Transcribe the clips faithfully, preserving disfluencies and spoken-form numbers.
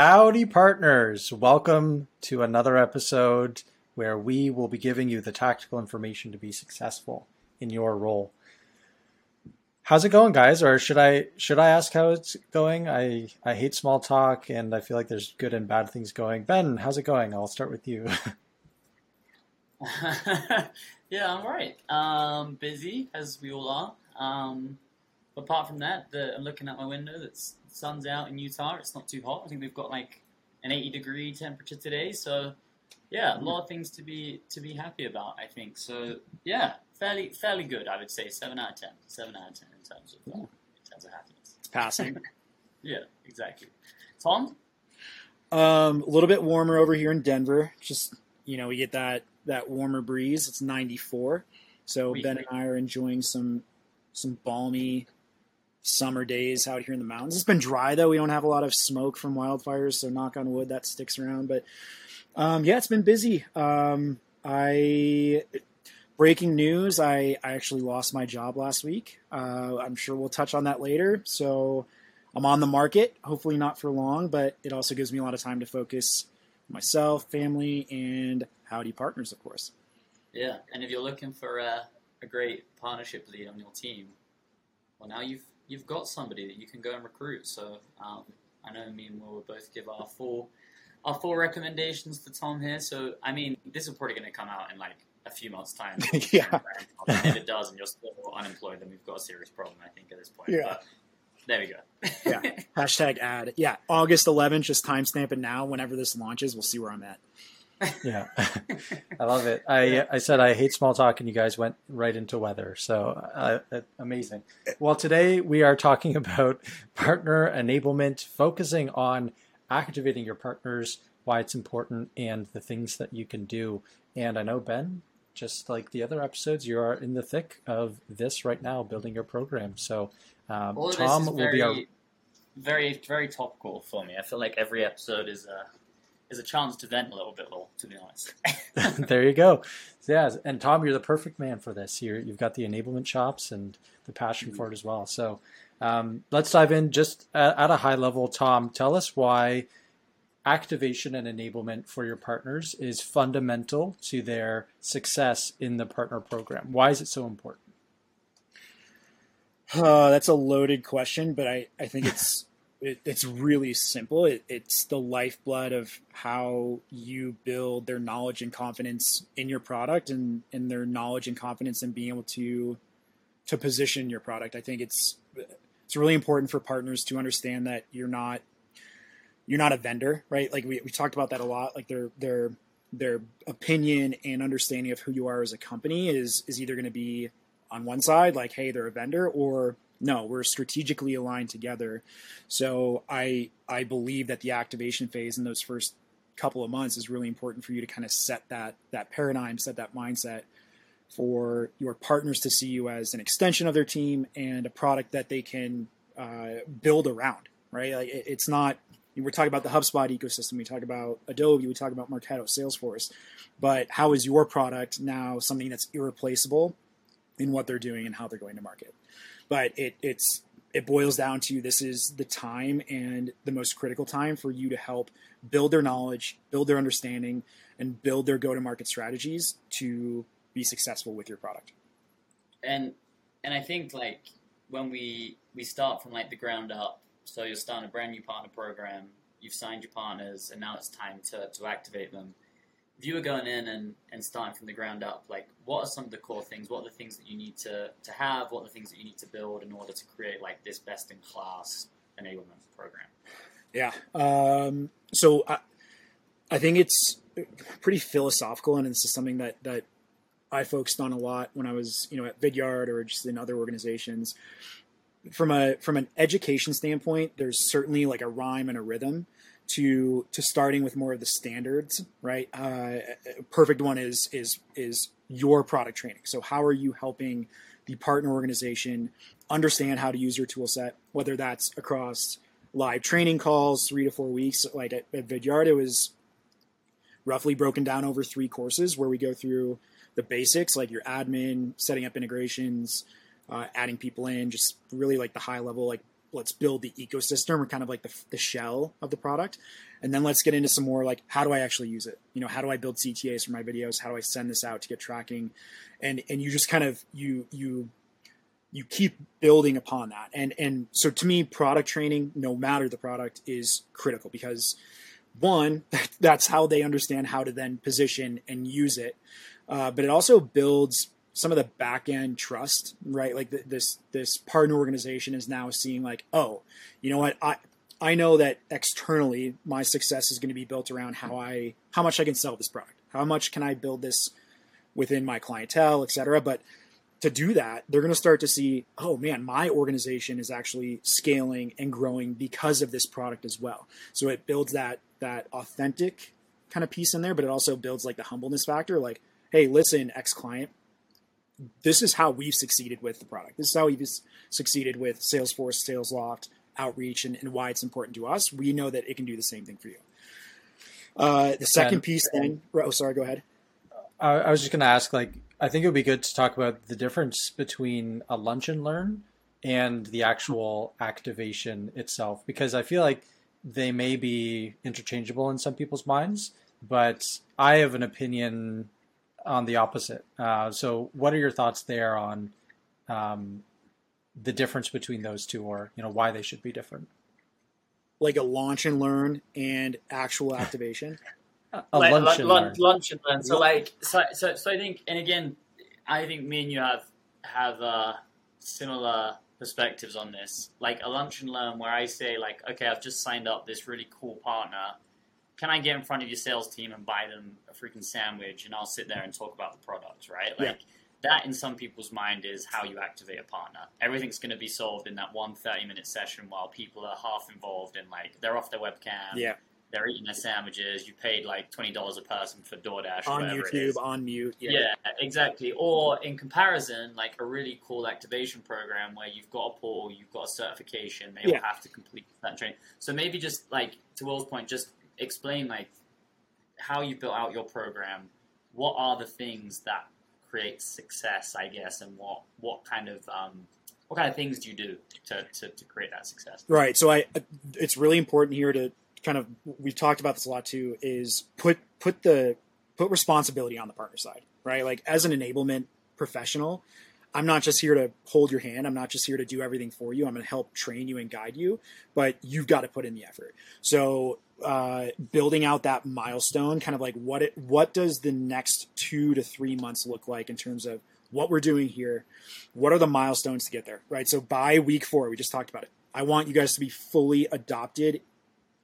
Howdy, partners. Welcome to another episode where we will be giving you the tactical information to be successful in your role. How's it going, guys? Or should I should I ask how it's going? I, I hate small talk, and I feel like there's good and bad things going. Ben, how's it going? I'll start with you. Yeah, I'm all right. Um, busy, as we all are. Um, apart from that, the, I'm looking out my window. That's sun's out in Utah. It's not too hot. I think we've got like an eighty degree temperature today. So yeah, a lot of things to be to be happy about, I think. So yeah, fairly fairly good, I would say. Seven out of ten. Seven out of ten in terms of uh, in terms of happiness. It's passing. Yeah, exactly. Tom? Um, a little bit warmer over here in Denver. Just, you know, we get that that warmer breeze. It's ninety-four. So we, Ben we, and I are enjoying some some balmy summer days out here in the mountains. It's been dry, though. We don't have a lot of smoke from wildfires, so knock on wood, that sticks around. But um, yeah, it's been busy. Um, I breaking news, I, I actually lost my job last week. Uh, I'm sure we'll touch on that later. So I'm on the market, hopefully not for long, but it also gives me a lot of time to focus on myself, family, and Howdy partners, of course. Yeah, and if you're looking for a, a great partnership lead on your team, well, now you've You've got somebody that you can go and recruit. So um, I know me and Will will both give our four, our four recommendations to Tom here. So, I mean, this is probably going to come out in like a few months' time. Yeah. And if it does and you're still unemployed, then we've got a serious problem, I think, at this point. Yeah. But there we go. Yeah. Hashtag ad. Yeah. August eleventh, just timestamp it now. Whenever this launches, we'll see where I'm at. Yeah. I love it. I I said I hate small talk, and you guys went right into weather. So uh, amazing. Well, today we are talking about partner enablement, focusing on activating your partners, why it's important, and the things that you can do. And I know, Ben, just like the other episodes, you are in the thick of this right now, building your program. So um, Tom will very, be our... very, very topical for me. I feel like every episode is a... Uh... is a challenge to vent a little bit, though, to be honest. There you go. Yeah, and Tom, you're the perfect man for this. You're, you've got the enablement chops and the passion mm-hmm. for it as well. So um, let's dive in just at, at a high level. Tom, tell us why activation and enablement for your partners is fundamental to their success in the partner program. Why is it so important? Uh, that's a loaded question, but I, I think it's... It, it's really simple. It, it's the lifeblood of how you build their knowledge and confidence in your product, and, and their knowledge and confidence in being able to to position your product. I think it's it's really important for partners to understand that you're not you're not a vendor, right? Like we, we talked about that a lot. Like their their their opinion and understanding of who you are as a company is is either going to be on one side, like, hey, they're a vendor, or no, we're strategically aligned together. So I I believe that the activation phase in those first couple of months is really important for you to kind of set that that paradigm, set that mindset for your partners to see you as an extension of their team and a product that they can uh, build around, right? Like it, it's not, we're talking about the HubSpot ecosystem. We talk about Adobe. We talk about Marketo, Salesforce. But how is your product now something that's irreplaceable in what they're doing and how they're going to market? But it it's it boils down to, this is the time and the most critical time for you to help build their knowledge, build their understanding, and build their go-to-market strategies to be successful with your product. And and I think like when we we start from like the ground up, so you're starting a brand new partner program, you've signed your partners, and now it's time to, to activate them. If you were going in and, and starting from the ground up, like what are some of the core things? What are the things that you need to, to have? What are the things that you need to build in order to create like this best-in-class enablement program? Yeah. Um, so I, I think it's pretty philosophical, and this is something that, that I focused on a lot when I was, you know, at Vidyard or just in other organizations. From a from an education standpoint, there's certainly like a rhyme and a rhythm to to starting with more of the standards, right? Uh, a perfect one is is is your product training. So how are you helping the partner organization understand how to use your tool set, whether that's across live training calls, three to four weeks. Like at, at Vidyard, it was roughly broken down over three courses where we go through the basics, like your admin, setting up integrations, uh, adding people in, just really like the high level, like let's build the ecosystem, or kind of like the, the shell of the product. And then let's get into some more like, how do I actually use it? You know, how do I build C T As for my videos? How do I send this out to get tracking? And, and you just kind of, you, you, you keep building upon that. And, and so to me, product training, no matter the product, is critical, because one, that's how they understand how to then position and use it. Uh, but it also builds some of the back end trust, right? Like th- this, this partner organization is now seeing like, oh, you know what? I, I know that externally my success is going to be built around how I, how much I can sell this product, how much can I build this within my clientele, et cetera. But to do that, they're going to start to see, oh man, my organization is actually scaling and growing because of this product as well. So it builds that, that authentic kind of piece in there, but it also builds like the humbleness factor. Like, hey, listen, ex client, this is how we've succeeded with the product. This is how we've succeeded with Salesforce, SalesLoft, Outreach, and, and why it's important to us. We know that it can do the same thing for you. Uh, the second and, piece then, oh, sorry, go ahead. I, I was just going to ask, like, I think it would be good to talk about the difference between a lunch and learn and the actual activation itself, because I feel like they may be interchangeable in some people's minds, but I have an opinion on the opposite. Uh, so what are your thoughts there on um, the difference between those two, or, you know, why they should be different? Like a launch and learn and actual activation? A like, lunch, and lunch, lunch and learn. So like, so, so, so I think, and again, I think me and you have, have uh, similar perspectives on this. Like a lunch and learn where I say like, okay, I've just signed up this really cool partner. Can I get in front of your sales team and buy them a freaking sandwich, and I'll sit there and talk about the product, right? Like yeah. That in some people's mind is how you activate a partner. Everything's going to be solved in that one thirty minute session while people are half involved and like they're off their webcam. Yeah. They're eating their sandwiches. You paid like twenty dollars a person for DoorDash. On YouTube, on mute. Yeah. yeah, exactly. Or in comparison, like a really cool activation program where you've got a portal, you've got a certification, they yeah. all have to complete that training. So maybe just like, to Will's point, just explain like how you built out your program. What are the things that create success, I guess, and what, what kind of... Um, What kind of things do you do to, to, to create that success? Right. So I, it's really important here to kind of, we've talked about this a lot too, is put, put the, put responsibility on the partner side, right? Like as an enablement professional, I'm not just here to hold your hand. I'm not just here to do everything for you. I'm going to help train you and guide you, but you've got to put in the effort. So uh, building out that milestone, kind of like what it, what does the next two to three months look like in terms of what we're doing here, what are the milestones to get there, right? So by week four, we just talked about it. I want you guys to be fully adopted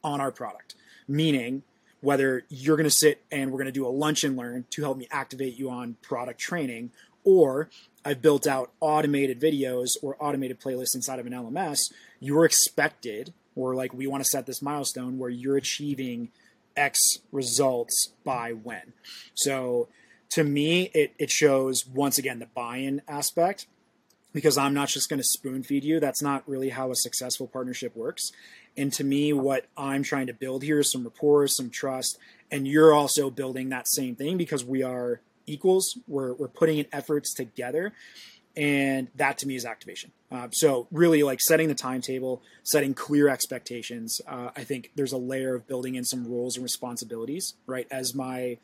on our product, meaning whether you're going to sit and we're going to do a lunch and learn to help me activate you on product training, or I've built out automated videos or automated playlists inside of an L M S, you're expected, or like we want to set this milestone where you're achieving X results by when. So to me, it, it shows, once again, the buy-in aspect, because I'm not just going to spoon feed you. That's not really how a successful partnership works. And to me, what I'm trying to build here is some rapport, some trust, and you're also building that same thing because we are equals. We're, we're putting in efforts together, and that to me is activation. Uh, so really, like setting the timetable, setting clear expectations. Uh, I think there's a layer of building in some roles and responsibilities, right? As my...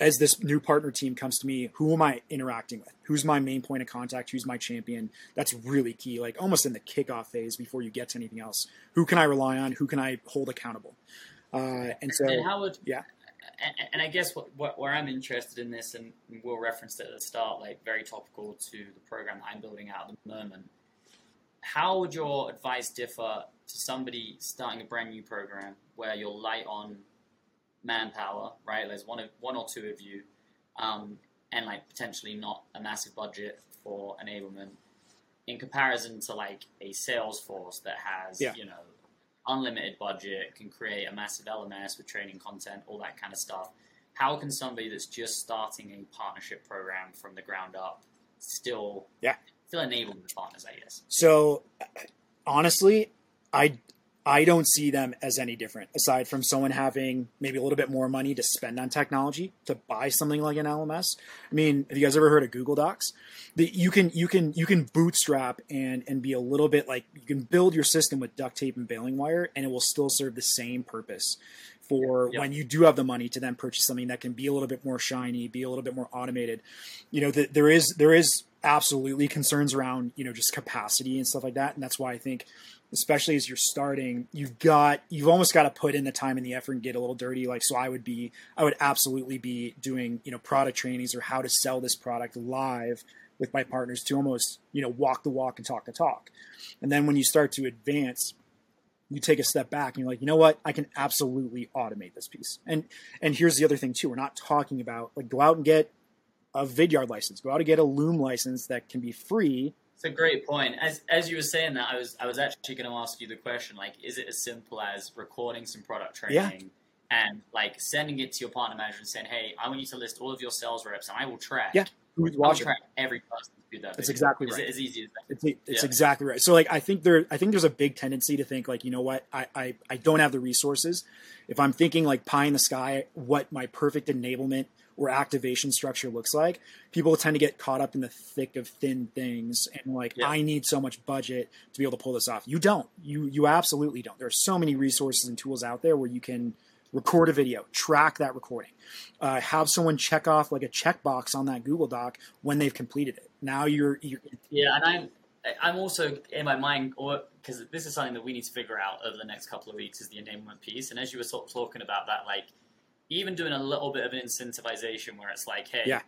as this new partner team comes to me, who am I interacting with? Who's my main point of contact? Who's my champion? That's really key, like almost in the kickoff phase before you get to anything else. Who can I rely on? Who can I hold accountable? Uh, and so, and how would, yeah. And, and I guess what, what, where I'm interested in this, and Will referenced it at the start, like very topical to the program that I'm building out at the moment. How would your advice differ to somebody starting a brand new program where you're light on manpower, right? There's one, of, one or two of you, um, and like potentially not a massive budget for enablement, in comparison to like a Salesforce that has, yeah. you know, unlimited budget, can create a massive L M S with training content, all that kind of stuff. How can somebody that's just starting a partnership program from the ground up still, yeah, still enable the partners? I guess. So, honestly, I. I don't see them as any different, aside from someone having maybe a little bit more money to spend on technology to buy something like an L M S. I mean, have you guys ever heard of Google Docs? That you can you can you can bootstrap and and be a little bit like, you can build your system with duct tape and baling wire, and it will still serve the same purpose for yep. when you do have the money to then purchase something that can be a little bit more shiny, be a little bit more automated. You know, that there is there is absolutely concerns around, you know, just capacity and stuff like that, and that's why I think, especially as you're starting, you've got, you've almost got to put in the time and the effort and get a little dirty. Like, so I would be, I would absolutely be doing, you know, product trainings or how to sell this product live with my partners to almost, you know, walk the walk and talk the talk. And then when you start to advance, you take a step back and you're like, you know what, I can absolutely automate this piece. And, and here's the other thing too. We're not talking about like, go out and get a Vidyard license, go out and get a Loom license that can be free. It's a great point. As as you were saying that, I was I was actually going to ask you the question, like, is it as simple as recording some product training yeah. and like sending it to your partner manager and saying, hey, I want you to list all of your sales reps and I will track. Yeah. Who's watching? Track every person do that. That's exactly right. Is it as easy as that? It's, it's yeah. exactly right. So like, I think there, I think there's a big tendency to think like, you know what, I, I, I don't have the resources. If I'm thinking like pie in the sky, what my perfect enablement or activation structure looks like, people tend to get caught up in the thick of thin things and like, yeah. I need so much budget to be able to pull this off. You don't, you, you absolutely don't. There are so many resources and tools out there where you can record a video, track that recording, uh, have someone check off like a checkbox on that Google Doc when they've completed it. Now you're, you're yeah. And I'm, I'm also in my mind, or because this is something that we need to figure out over the next couple of weeks, is the enablement piece. And as you were sort of talking about that, like, even doing a little bit of an incentivization where it's like, hey, yeah.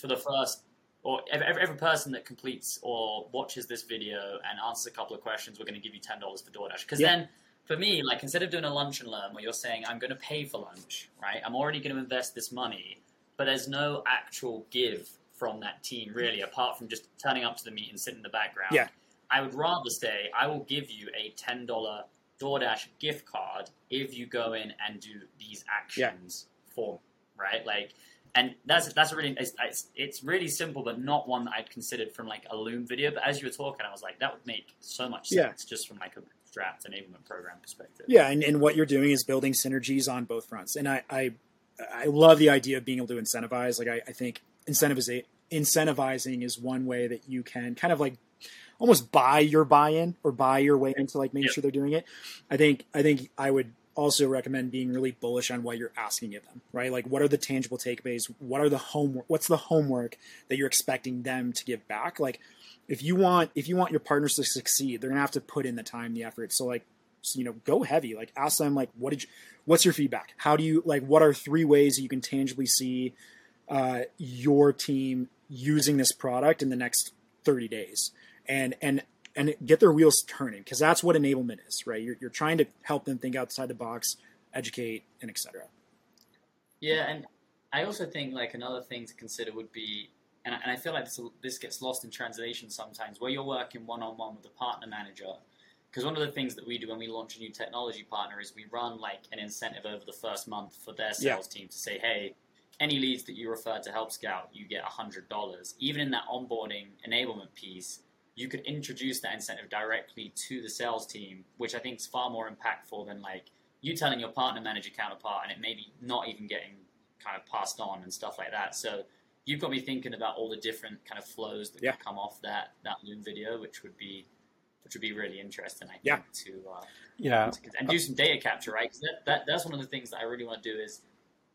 for the first, or every, every person that completes or watches this video and answers a couple of questions, we're going to give you ten dollars for DoorDash. Because yeah. then for me, like, instead of doing a lunch and learn where you're saying, I'm going to pay for lunch, right? I'm already going to invest this money, but there's no actual give from that team really, apart from just turning up to the meet and sitting in the background. Yeah. I would rather say, I will give you a ten dollars DoorDash gift card if you go in and do these actions yeah. for me, right? Like, and that's that's really it's, it's it's really simple, but not one that I'd considered from like a Loom video. But as you were talking, I was like, that would make so much sense yeah. just from like a draft enablement program perspective. Yeah, and, and what you're doing is building synergies on both fronts. And I I, I love the idea of being able to incentivize. Like I, I think incentivizing incentivizing is one way that you can kind of like almost buy your buy-in or buy your way into like making yep. sure they're doing it. I think, I think I would also recommend being really bullish on what you're asking of them, right? Like, what are the tangible takeaways? What are the homework? What's the homework that you're expecting them to give back? Like, if you want, if you want your partners to succeed, they're gonna have to put in the time, the effort. So like, so, you know, go heavy, like ask them, like, what did you, what's your feedback? How do you like, what are three ways that you can tangibly see uh, your team using this product in the next thirty days? And and and get their wheels turning, because that's what enablement is, right? You're you're trying to help them think outside the box, educate, and et cetera. Yeah, and I also think like another thing to consider would be, and I, and I feel like this, this gets lost in translation sometimes, where you're working one-on-one with a partner manager. Because one of the things that we do when we launch a new technology partner is we run like an incentive over the first month for their sales yeah. team to say, hey, any leads that you refer to Help Scout, you get one hundred dollars. Even in that onboarding enablement piece, you could introduce that incentive directly to the sales team, which I think is far more impactful than like you telling your partner manager counterpart and it maybe not even getting kind of passed on and stuff like that. So you've got me thinking about all the different kind of flows that yeah. could come off that, that Loom video, which would be, which would be really interesting, I think, yeah. to, uh, yeah. to, and do some data capture, right? Because that, that, that's one of the things that I really want to do is,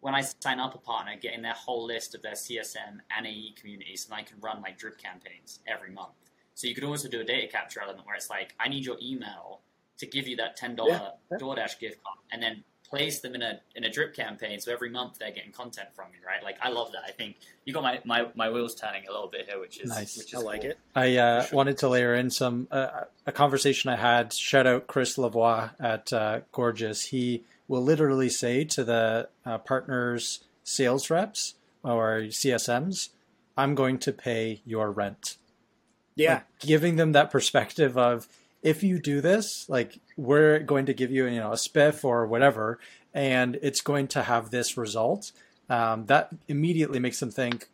when I sign up a partner, getting their whole list of their C S M and A E communities, and I can run my drip campaigns every month. So you could also do a data capture element where it's like, I need your email to give you that ten dollars yeah, yeah. DoorDash gift card, and then place them in a in a drip campaign. So every month they're getting content from you, right? Like, I love that. I think you got my, my, my wheels turning a little bit here, which is nice. Which is I like cool. it. I uh, sure. wanted to layer in some uh, a conversation I had. Shout out Chris Lavoie at uh, Gorgias. He will literally say to the uh, partners, sales reps or C S Ms, I'm going to pay your rent. Yeah. Like giving them that perspective of, if you do this, like, we're going to give you, you know, a spiff or whatever, and it's going to have this result. Um, that immediately makes them think,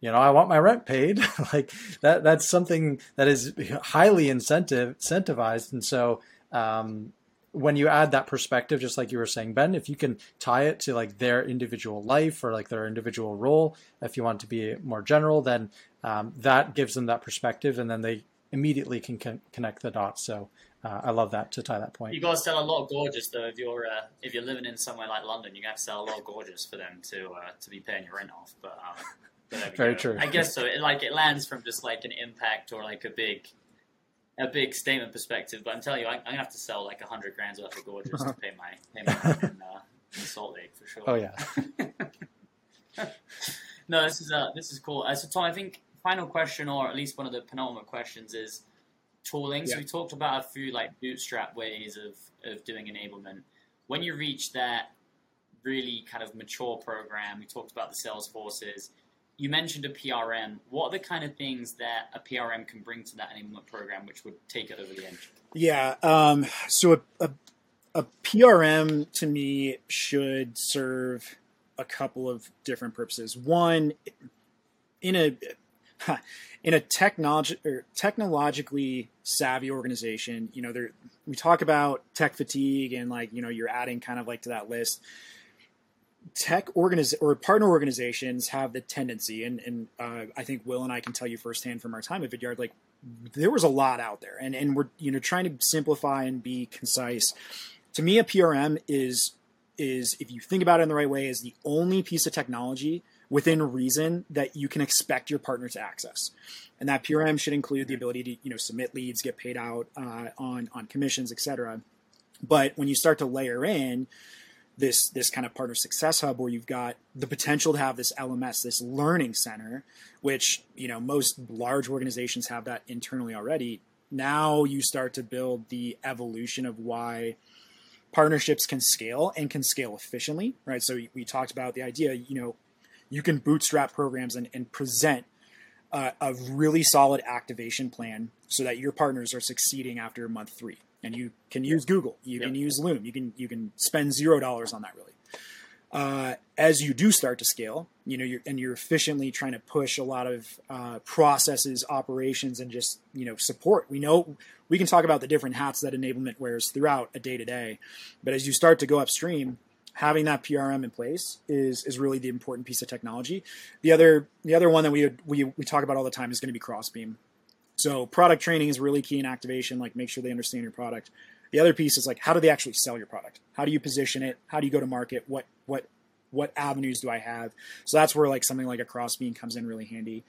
you know, I want my rent paid. Like that, that's something that is highly incentive incentivized. And so, um, when you add that perspective, just like you were saying, Ben, if you can tie it to like their individual life or like their individual role, if you want to be more general, then um, that gives them that perspective, and then they immediately can con- connect the dots. So uh, I love that, to tie that point. You got to sell a lot of Gorgias though. If you're uh, if you're living in somewhere like London, you have to sell a lot of Gorgias for them to uh, to be paying your rent off. But um, but very go. True. I guess so. It, like it lands from just like an impact or like a big. A big statement perspective, but I'm telling you, I'm, I'm gonna have to sell like a hundred grand's worth of Gorgias to pay my pay my rent in, uh, in Salt Lake for sure. Oh yeah. No, this is uh this is cool. Uh, so Tom, I think final question, or at least one of the penultimate questions, is tooling. Yeah. So we talked about a few like bootstrap ways of of doing enablement. When you reach that really kind of mature program, we talked about the Salesforces. You mentioned a P R M. What are the kind of things that a P R M can bring to that enablement program, which would take it over the edge? Yeah. Um, so a, a, a P R M to me should serve a couple of different purposes. One, in a in a technology or technologically savvy organization, you know, there we talk about tech fatigue and like you know you're adding kind of like to that list. Tech organiz- or partner organizations have the tendency, and, and uh, I think Will and I can tell you firsthand from our time at Vidyard, like there was a lot out there, and, and we're you know trying to simplify and be concise. To me, a P R M is, is if you think about it in the right way, is the only piece of technology within reason that you can expect your partner to access. And that P R M should include the ability to you know submit leads, get paid out uh, on, on commissions, et cetera. But when you start to layer in this this kind of partner success hub where you've got the potential to have this L M S, this learning center, which, you know, most large organizations have that internally already. Now you start to build the evolution of why partnerships can scale and can scale efficiently, right? So we talked about the idea, you know, you can bootstrap programs and, and present a, a really solid activation plan so that your partners are succeeding after month three. And you can use Google, you yep. can use Loom, you can you can spend zero dollars on that really. Uh, as you do start to scale, you know, you're, and you're efficiently trying to push a lot of uh, processes, operations, and just you know support. We know we can talk about the different hats that enablement wears throughout a day to day, but as you start to go upstream, having that P R M in place is is really the important piece of technology. The other the other one that we we we talk about all the time is going to be Crossbeam. So product training is really key in activation, like make sure they understand your product. The other piece is like, how do they actually sell your product? How do you position it? How do you go to market? What what what avenues do I have? So that's where like something like a Crossbeam comes in really handy.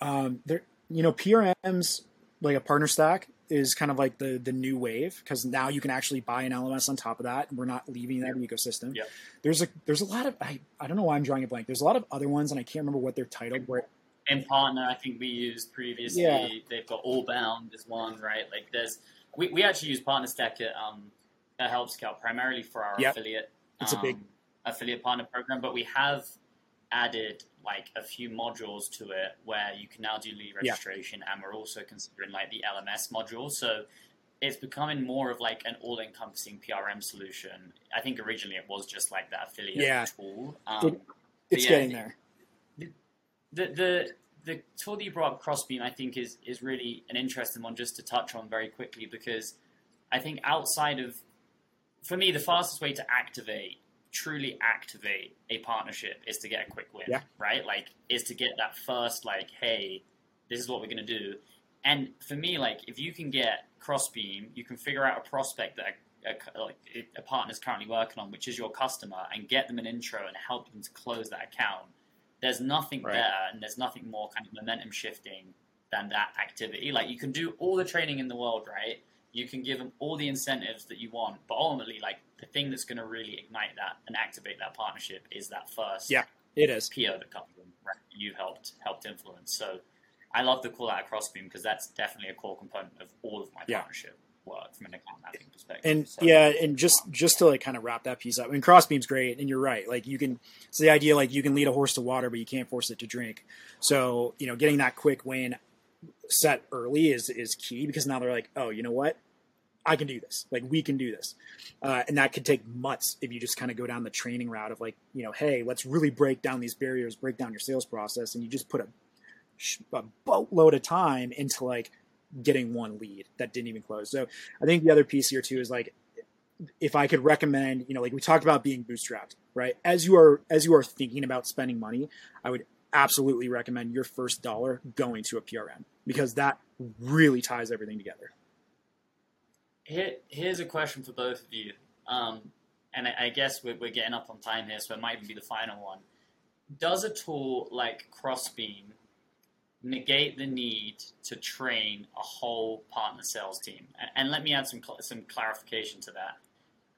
Um, there, you know, P R Ms, like a partner stack is kind of like the the new wave, because now you can actually buy an L M S on top of that. And we're not leaving that ecosystem. Yep. There's a, there's a lot of, I, I don't know why I'm drawing a blank. There's a lot of other ones and I can't remember what they're titled. Where In Partner, I think we used previously, yeah. They've got All Bound as one, right? Like there's, we, we actually use Partner Stack at, um, at Help Scout primarily for our yep. affiliate it's um, a big... affiliate partner program, but we have added like a few modules to it where you can now do lead registration yeah. and we're also considering like the L M S module. So it's becoming more of like an all-encompassing P R M solution. I think originally it was just like that affiliate yeah. tool. Um, it, it's yeah, getting there. The the the tool that you brought up, Crossbeam, I think is is really an interesting one just to touch on very quickly, because I think outside of, for me, the fastest way to activate, truly activate a partnership is to get a quick win, yeah. right? Like, is to get that first, like, hey, this is what we're going to do. And for me, like, if you can get Crossbeam, you can figure out a prospect that a, a, a partner's currently working on, which is your customer, and get them an intro and help them to close that account. There's nothing right. better, and there's nothing more kind of momentum shifting than that activity. Like, you can do all the training in the world, right? You can give them all the incentives that you want, but ultimately, like, the thing that's going to really ignite that and activate that partnership is that first yeah, it is. P O that comes in, right? You helped helped influence. So I love the call out of Crossbeam, because that's definitely a core component of all of my yeah. partnership work from an account mapping perspective. And so, yeah, and just, just to like kind of wrap that piece up, I mean, Crossbeam's great, and you're right. Like you can, it's the idea like you can lead a horse to water, but you can't force it to drink. So, you know, getting that quick win set early is, is key, because now they're like, oh, you know what? I can do this. Like we can do this. Uh, and that could take months if you just kind of go down the training route of like, you know, hey, let's really break down these barriers, break down your sales process. And you just put a, a boatload of time into like, getting one lead that didn't even close. So I think the other piece here too is like if I could recommend, you know, like we talked about being bootstrapped, right? As you are, as you are thinking about spending money, I would absolutely recommend your first dollar going to a P R M because that really ties everything together. Here, here's a question for both of you. Um, and I, I guess we're, we're getting up on time here, so it might even be the final one. Does a tool like Crossbeam negate the need to train a whole partner sales team? And, and let me add some cl- some clarification to that.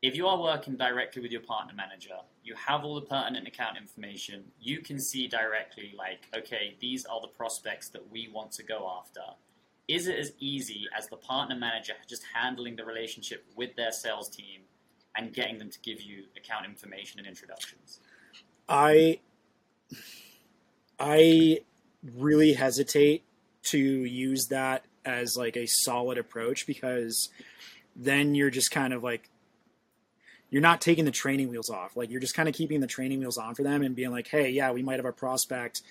If you are working directly with your partner manager, you have all the pertinent account information. You can see directly, like, okay, these are the prospects that we want to go after. Is it as easy as the partner manager just handling the relationship with their sales team and getting them to give you account information and introductions? I, I really hesitate to use that as like a solid approach because then you're just kind of like, you're not taking the training wheels off. Like you're just kind of keeping the training wheels on for them and being like, hey, yeah, we might have a prospect.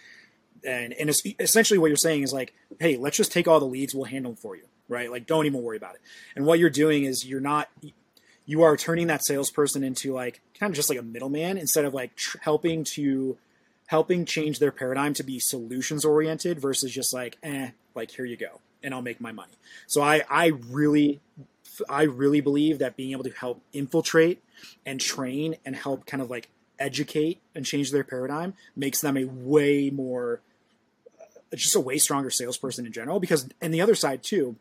And, and essentially what you're saying is like, hey, let's just take all the leads. We'll handle them for you, right? Like, don't even worry about it. And what you're doing is you're not, you are turning that salesperson into like, kind of just like a middleman instead of like tr- helping to helping change their paradigm to be solutions oriented versus just like, eh, like, here you go. And I'll make my money. So I, I really, I really believe that being able to help infiltrate and train and help kind of like educate and change their paradigm makes them a way more, just a way stronger salesperson in general. Because, and the other side too,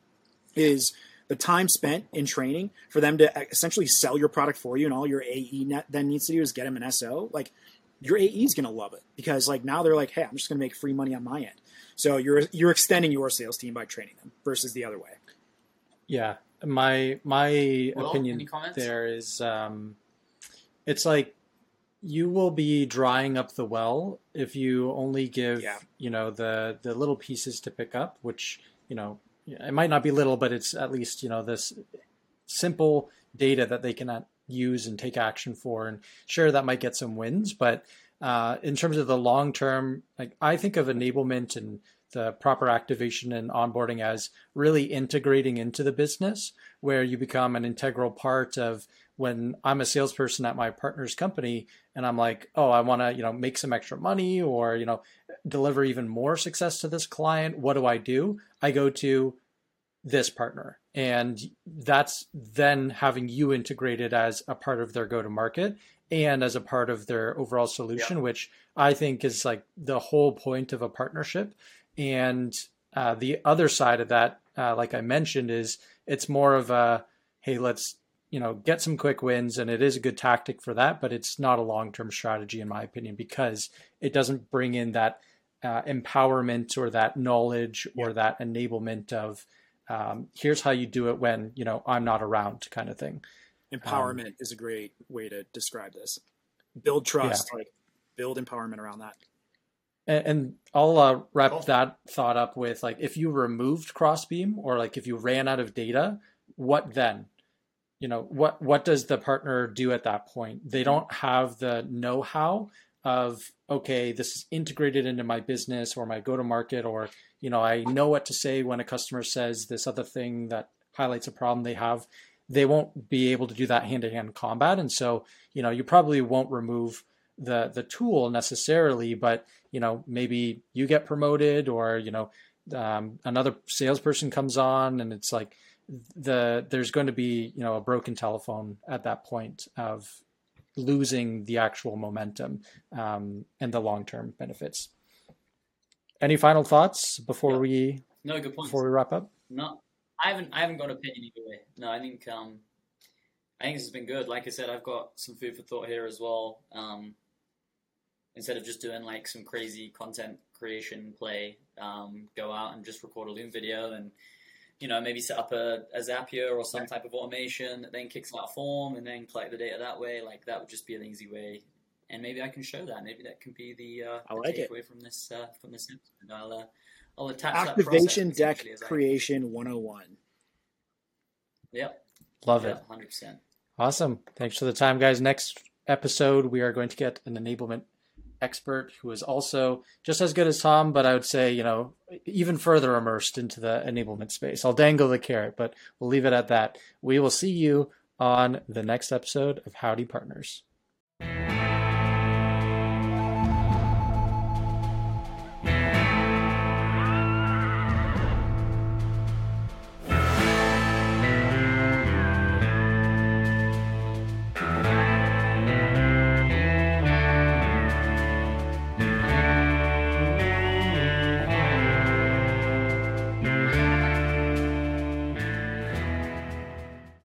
is the time spent in training for them to essentially sell your product for you, and all your A E net then needs to do is get them an S O. Like your A E is going to love it because like now they're like, hey, I'm just going to make free money on my end. So you're, you're extending your sales team by training them versus the other way. Yeah. My, my well, opinion there is, um, it's like, you will be drying up the well if you only give, yeah. you know, the, the little pieces to pick up, which, you know, it might not be little, but it's at least, you know, this simple data that they can use and take action for. And sure, that might get some wins, but uh, in terms of the long term, like I think of enablement and the proper activation and onboarding as really integrating into the business where you become an integral part of. When I'm a salesperson at my partner's company and I'm like, oh, I want to, you know, make some extra money or, you know, deliver even more success to this client. What do I do? I go to this partner. And that's then having you integrated as a part of their go-to-market and as a part of their overall solution, yeah. which I think is like the whole point of a partnership. And uh, the other side of that, uh, like I mentioned, is it's more of a, hey, let's, you know, get some quick wins. And it is a good tactic for that, but it's not a long-term strategy in my opinion, because it doesn't bring in that uh, empowerment or that knowledge yeah. or that enablement of um, here's how you do it when, you know, I'm not around kind of thing. Empowerment um, is a great way to describe this. Build trust, yeah. like build empowerment around that. And, and I'll uh, wrap cool. that thought up with like, if you removed Crossbeam or like if you ran out of data, what then? You know, what, what does the partner do at that point? They don't have the know-how of, okay, this is integrated into my business or my go-to-market, or, you know, I know what to say when a customer says this other thing that highlights a problem they have. They won't be able to do that hand-to-hand combat. And so, you know, you probably won't remove the the tool necessarily, but, you know, maybe you get promoted or, you know, um, another salesperson comes on and it's like, the there's going to be, you know, a broken telephone at that point of losing the actual momentum um, and the long-term benefits. Any final thoughts before yeah. we no good point before we wrap up? No, I haven't I haven't got an opinion either way. No, I think um, I think this has been good. Like I said, I've got some food for thought here as well. Um, instead of just doing like some crazy content creation play, um, go out and just record a Loom video and. You know, maybe set up a, a Zapier or some type of automation that then kicks out a form and then collect the data that way. Like that would just be an easy way, and maybe I can show that. Maybe that can be the, uh, the like takeaway from this uh, from this episode. I'll uh, I'll attach activation that deck creation one oh one. Yep, love yeah, it, one hundred percent. Awesome, thanks for the time, guys. Next episode, we are going to get an enablement expert who is also just as good as Tom, but I would say, you know, even further immersed into the enablement space. I'll dangle the carrot, but we'll leave it at that. We will see you on the next episode of Howdy Partners.